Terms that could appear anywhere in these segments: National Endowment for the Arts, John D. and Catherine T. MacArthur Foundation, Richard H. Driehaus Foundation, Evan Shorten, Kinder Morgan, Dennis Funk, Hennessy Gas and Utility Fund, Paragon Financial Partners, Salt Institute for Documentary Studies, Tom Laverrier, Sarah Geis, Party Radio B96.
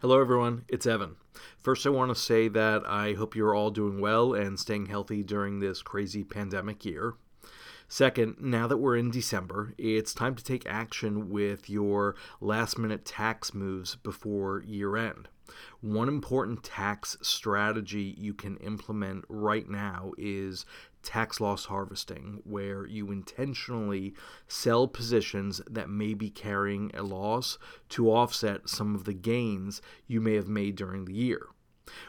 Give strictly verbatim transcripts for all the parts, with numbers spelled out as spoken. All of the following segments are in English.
Hello everyone, it's Evan. First I want to say that I hope you're all doing well and staying healthy during this crazy pandemic year. Second, now that we're in December, it's time to take action with your last-minute tax moves before year-end. One important tax strategy you can implement right now is tax loss harvesting, where you intentionally sell positions that may be carrying a loss to offset some of the gains you may have made during the year.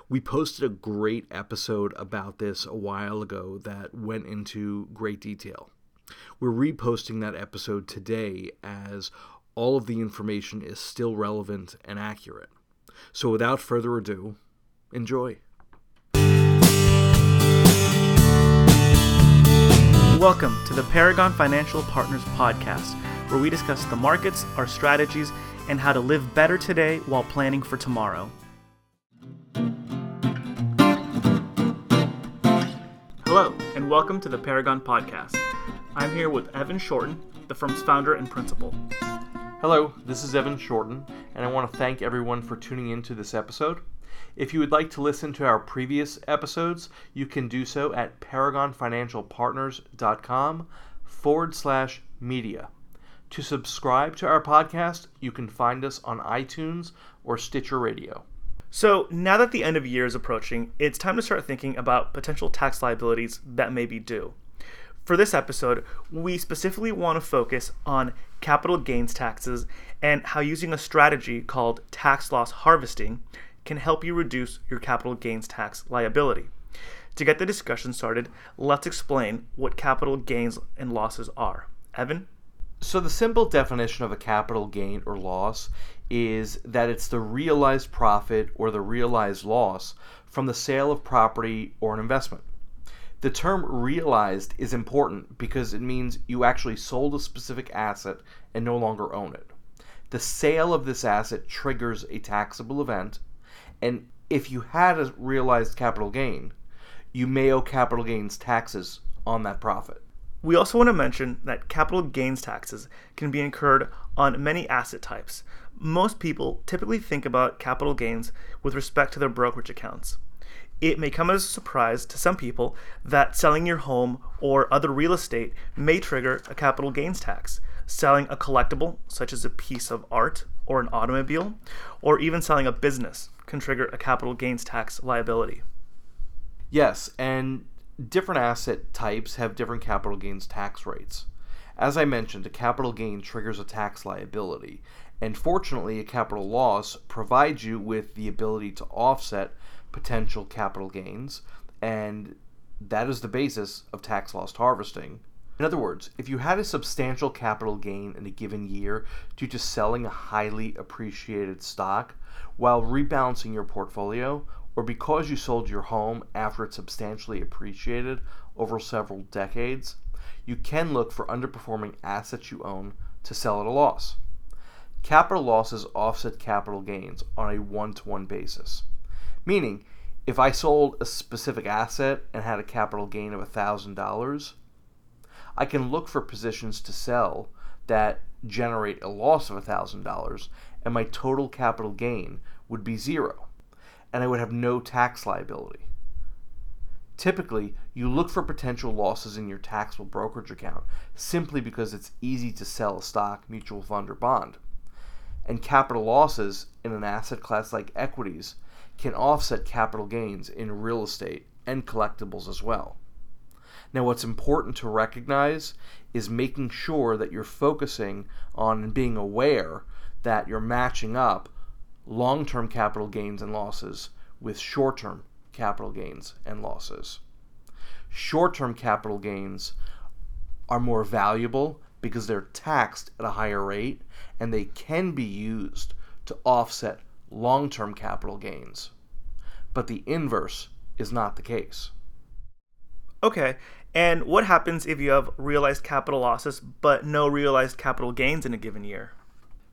We posted a great episode about this a while ago that went into great detail. We're reposting that episode today as all of the information is still relevant and accurate. So without further ado, enjoy. Welcome to the Paragon Financial Partners podcast, where we discuss the markets, our strategies, and how to live better today while planning for tomorrow. Hello, and welcome to the Paragon podcast. I'm here with Evan Shorten, the firm's founder and principal. Hello, this is Evan Shorten, and I want to thank everyone for tuning into this episode. If you would like to listen to our previous episodes, you can do so at paragonfinancialpartners.com forward slash media. To subscribe to our podcast, you can find us on iTunes or Stitcher Radio. So now that the end of year is approaching, it's time to start thinking about potential tax liabilities that may be due. For this episode, we specifically want to focus on capital gains taxes and how using a strategy called tax loss harvesting can help you reduce your capital gains tax liability. To get the discussion started, let's explain what capital gains and losses are. Evan? So the simple definition of a capital gain or loss is that it's the realized profit or the realized loss from the sale of property or an investment. The term realized is important because it means you actually sold a specific asset and no longer own it. The sale of this asset triggers a taxable event, and if you had a realized capital gain, you may owe capital gains taxes on that profit. We also want to mention that capital gains taxes can be incurred on many asset types. Most people typically think about capital gains with respect to their brokerage accounts. It may come as a surprise to some people that selling your home or other real estate may trigger a capital gains tax. Selling a collectible, such as a piece of art or an automobile, or even selling a business can trigger a capital gains tax liability. Yes, and different asset types have different capital gains tax rates. As I mentioned, a capital gain triggers a tax liability, and fortunately, a capital loss provides you with the ability to offset potential capital gains, and that is the basis of tax loss harvesting. In other words, if you had a substantial capital gain in a given year due to selling a highly appreciated stock while rebalancing your portfolio, or because you sold your home after it substantially appreciated over several decades, you can look for underperforming assets you own to sell at a loss. Capital losses offset capital gains on a one-to-one basis. Meaning, if I sold a specific asset and had a capital gain of one thousand dollars, I can look for positions to sell that generate a loss of one thousand dollars, and my total capital gain would be zero, and I would have no tax liability. Typically, you look for potential losses in your taxable brokerage account simply because it's easy to sell a stock, mutual fund, or bond. And capital losses in an asset class like equities can offset capital gains in real estate and collectibles as well. Now, what's important to recognize is making sure that you're focusing on and being aware that you're matching up long-term capital gains and losses with short-term capital gains and losses. Short-term capital gains are more valuable because they're taxed at a higher rate and they can be used to offset long-term capital gains, but the inverse is not the case. Okay, and what happens if you have realized capital losses but no realized capital gains in a given year?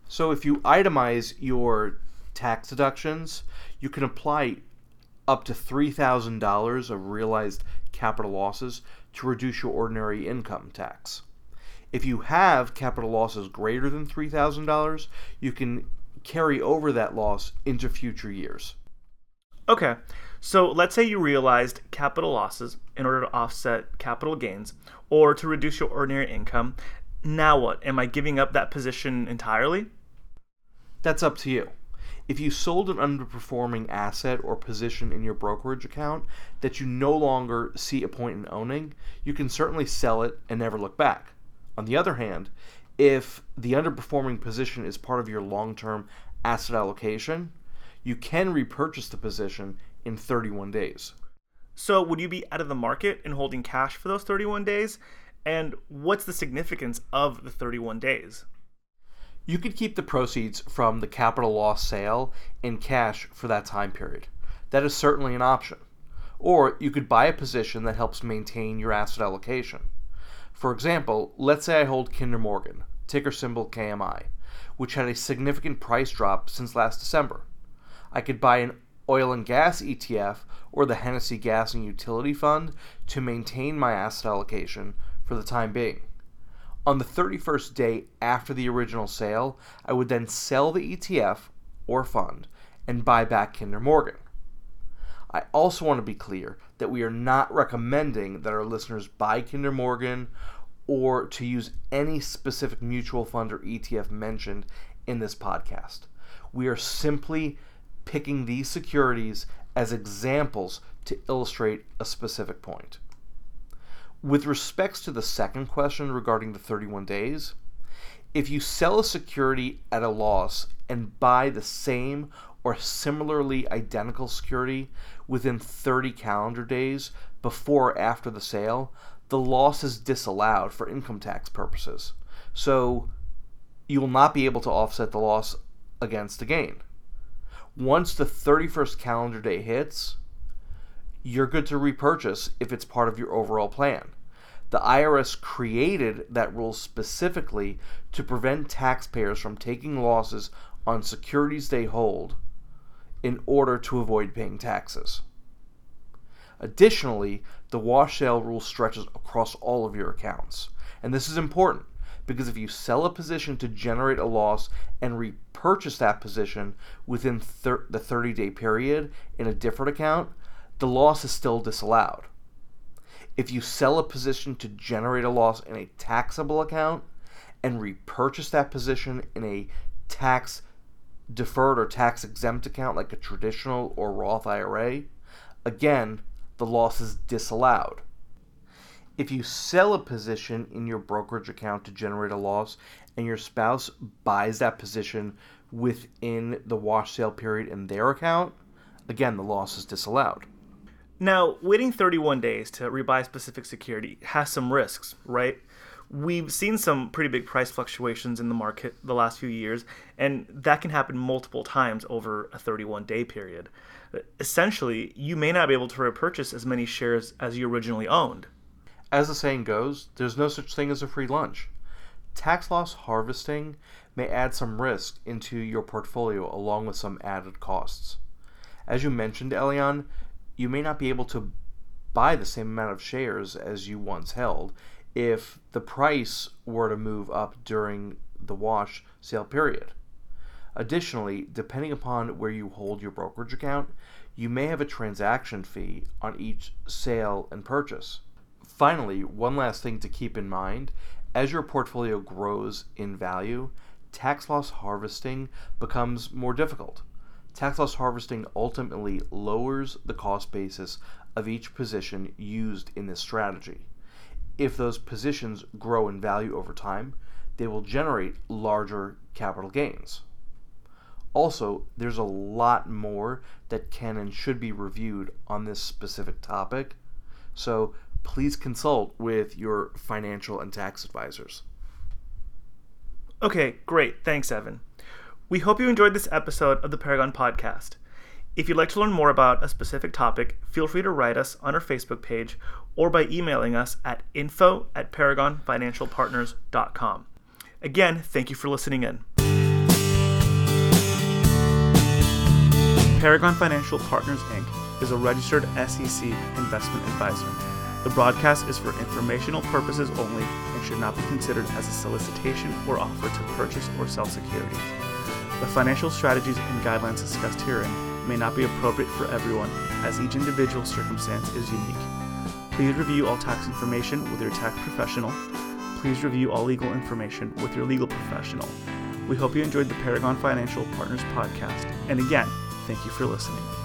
So if you itemize your tax deductions, you can apply up to three thousand dollars of realized capital losses to reduce your ordinary income tax. If you have capital losses greater than three thousand dollars, you can carry over that loss into future years. Okay, so let's say you realized capital losses in order to offset capital gains or to reduce your ordinary income. Now what? Am I giving up that position entirely? That's up to you. If you sold an underperforming asset or position in your brokerage account that you no longer see a point in owning, you can certainly sell it and never look back. On the other hand, if the underperforming position is part of your long-term asset allocation, you can repurchase the position in thirty-one days. So would you be out of the market and holding cash for those thirty-one days? And what's the significance of the thirty-one days? You could keep the proceeds from the capital loss sale in cash for that time period. That is certainly an option. Or you could buy a position that helps maintain your asset allocation. For example, let's say I hold Kinder Morgan, ticker symbol K M I, which had a significant price drop since last December. I could buy an oil and gas E T F or the Hennessy Gas and Utility Fund to maintain my asset allocation for the time being. On the thirty-first day after the original sale, I would then sell the E T F or fund and buy back Kinder Morgan. I also want to be clear that we are not recommending that our listeners buy Kinder Morgan or to use any specific mutual fund or E T F mentioned in this podcast. We are simply picking these securities as examples to illustrate a specific point. With respects to the second question regarding the thirty-one days, if you sell a security at a loss and buy the same or similarly identical security within thirty calendar days before or after the sale, the loss is disallowed for income tax purposes. So you will not be able to offset the loss against the gain. Once the thirty-first calendar day hits, you're good to repurchase if it's part of your overall plan. The I R S created that rule specifically to prevent taxpayers from taking losses on securities they hold in order to avoid paying taxes. Additionally, the wash sale rule stretches across all of your accounts. And this is important because if you sell a position to generate a loss and repurchase that position within thir- the thirty-day period in a different account, the loss is still disallowed. If you sell a position to generate a loss in a taxable account and repurchase that position in a tax deferred or tax exempt account like a traditional or Roth I R A, again, the loss is disallowed. If you sell a position in your brokerage account to generate a loss and your spouse buys that position within the wash sale period in their account, again, the loss is disallowed. Now, waiting thirty-one days to rebuy a specific security has some risks, right? We've seen some pretty big price fluctuations in the market the last few years, and that can happen multiple times over a thirty-one day period. Essentially, you may not be able to repurchase as many shares as you originally owned. As the saying goes, there's no such thing as a free lunch. Tax loss harvesting may add some risk into your portfolio along with some added costs. As you mentioned, Elian, you may not be able to buy the same amount of shares as you once held if the price were to move up during the wash sale period. Additionally, depending upon where you hold your brokerage account, you may have a transaction fee on each sale and purchase. Finally, one last thing to keep in mind, as your portfolio grows in value, tax loss harvesting becomes more difficult. Tax loss harvesting ultimately lowers the cost basis of each position used in this strategy. If those positions grow in value over time, they will generate larger capital gains. Also, there's a lot more that can and should be reviewed on this specific topic, so please consult with your financial and tax advisors. Okay, great. Thanks, Evan. We hope you enjoyed this episode of the Paragon Podcast. If you'd like to learn more about a specific topic, feel free to write us on our Facebook page or by emailing us at info at paragon financial partners dot com. Again, thank you for listening in. Paragon Financial Partners, Incorporated is a registered S E C investment advisor. The broadcast is for informational purposes only and should not be considered as a solicitation or offer to purchase or sell securities. The financial strategies and guidelines discussed herein may not be appropriate for everyone, as each individual circumstance is unique. Please review all tax information with your tax professional. Please review all legal information with your legal professional. We hope you enjoyed the Paragon Financial Partners podcast. And again, thank you for listening.